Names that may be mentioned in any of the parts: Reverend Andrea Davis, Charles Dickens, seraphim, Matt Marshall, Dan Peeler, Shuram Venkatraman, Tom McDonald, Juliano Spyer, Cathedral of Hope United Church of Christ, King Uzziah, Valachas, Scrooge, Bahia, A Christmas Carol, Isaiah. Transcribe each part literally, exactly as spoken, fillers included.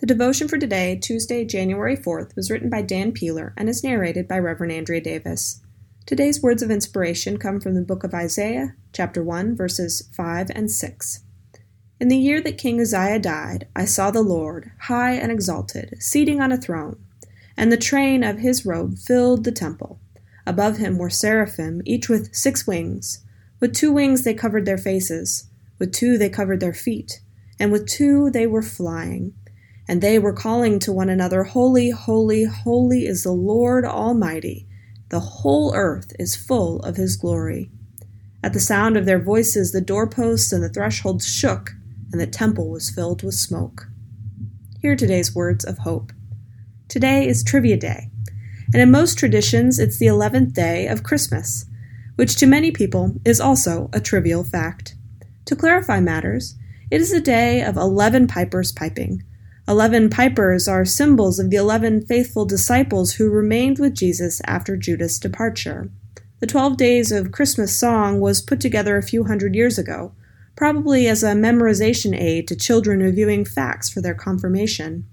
The devotion for today, Tuesday, January fourth, was written by Dan Peeler and is narrated by Reverend Andrea Davis. Today's words of inspiration come from the book of Isaiah, chapter one, verses five and six. In the year that King Uzziah died, I saw the Lord, high and exalted, seating on a throne, and the train of his robe filled the temple. Above him were seraphim, each with six wings. With two wings they covered their faces, with two they covered their feet, and with two they were flying. And they were calling to one another, Holy, holy, holy is the Lord Almighty. The whole earth is full of his glory. At the sound of their voices, the doorposts and the thresholds shook, and the temple was filled with smoke. Hear today's words of hope. Today is Trivia Day, and in most traditions, it's the eleventh day of Christmas, which to many people is also a trivial fact. To clarify matters, it is a day of eleven pipers piping. Eleven pipers are symbols of the eleven faithful disciples who remained with Jesus after Judas' departure. The Twelve Days of Christmas song was put together a few hundred years ago, probably as a memorization aid to children reviewing facts for their confirmation.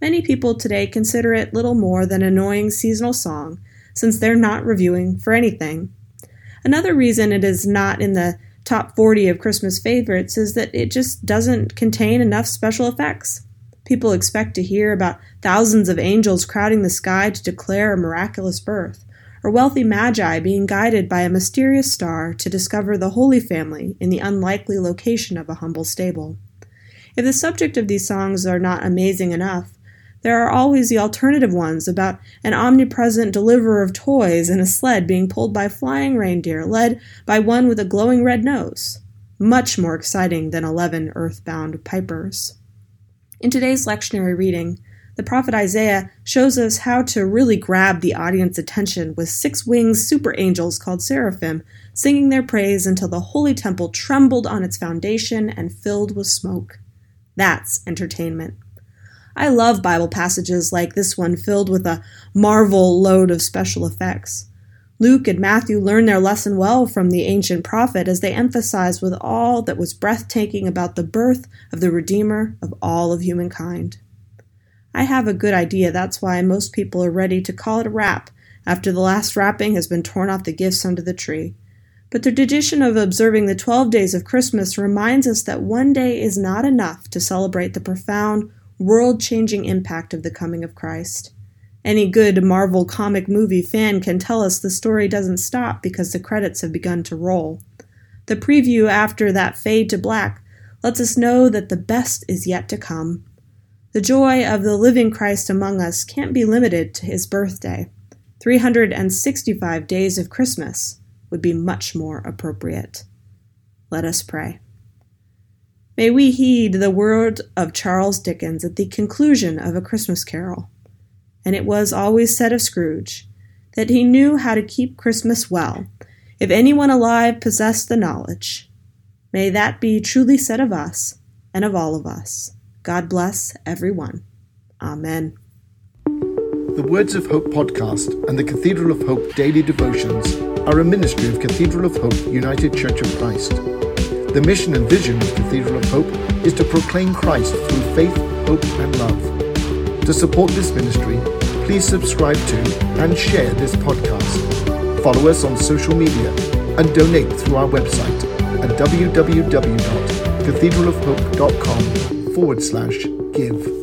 Many people today consider it little more than an annoying seasonal song, since they're not reviewing for anything. Another reason it is not in the top forty of Christmas favorites is that it just doesn't contain enough special effects. People expect to hear about thousands of angels crowding the sky to declare a miraculous birth, or wealthy magi being guided by a mysterious star to discover the Holy Family in the unlikely location of a humble stable. If the subject of these songs are not amazing enough, there are always the alternative ones about an omnipresent deliverer of toys in a sled being pulled by flying reindeer led by one with a glowing red nose. Much more exciting than eleven earthbound pipers. In today's lectionary reading, the prophet Isaiah shows us how to really grab the audience's attention with six-winged super angels called seraphim singing their praise until the holy temple trembled on its foundation and filled with smoke. That's entertainment. I love Bible passages like this one filled with a marvel load of special effects. Luke and Matthew learned their lesson well from the ancient prophet as they emphasized with all that was breathtaking about the birth of the Redeemer of all of humankind. I have a good idea that's why most people are ready to call it a wrap after the last wrapping has been torn off the gifts under the tree. But the tradition of observing the twelve days of Christmas reminds us that one day is not enough to celebrate the profound, world-changing impact of the coming of Christ. Any good Marvel comic movie fan can tell us the story doesn't stop because the credits have begun to roll. The preview after that fade to black lets us know that the best is yet to come. The joy of the living Christ among us can't be limited to his birthday. three hundred sixty-five days of Christmas would be much more appropriate. Let us pray. May we heed the word of Charles Dickens at the conclusion of A Christmas Carol. And it was always said of Scrooge that he knew how to keep Christmas well, if anyone alive possessed the knowledge. May that be truly said of us and of all of us. God bless everyone. Amen. The Words of Hope podcast and the Cathedral of Hope daily devotions are a ministry of Cathedral of Hope United Church of Christ. The mission and vision of Cathedral of Hope is to proclaim Christ through faith, hope, and love. To support this ministry, please subscribe to and share this podcast. Follow us on social media and donate through our website at www dot cathedral of hope dot com forward slash give.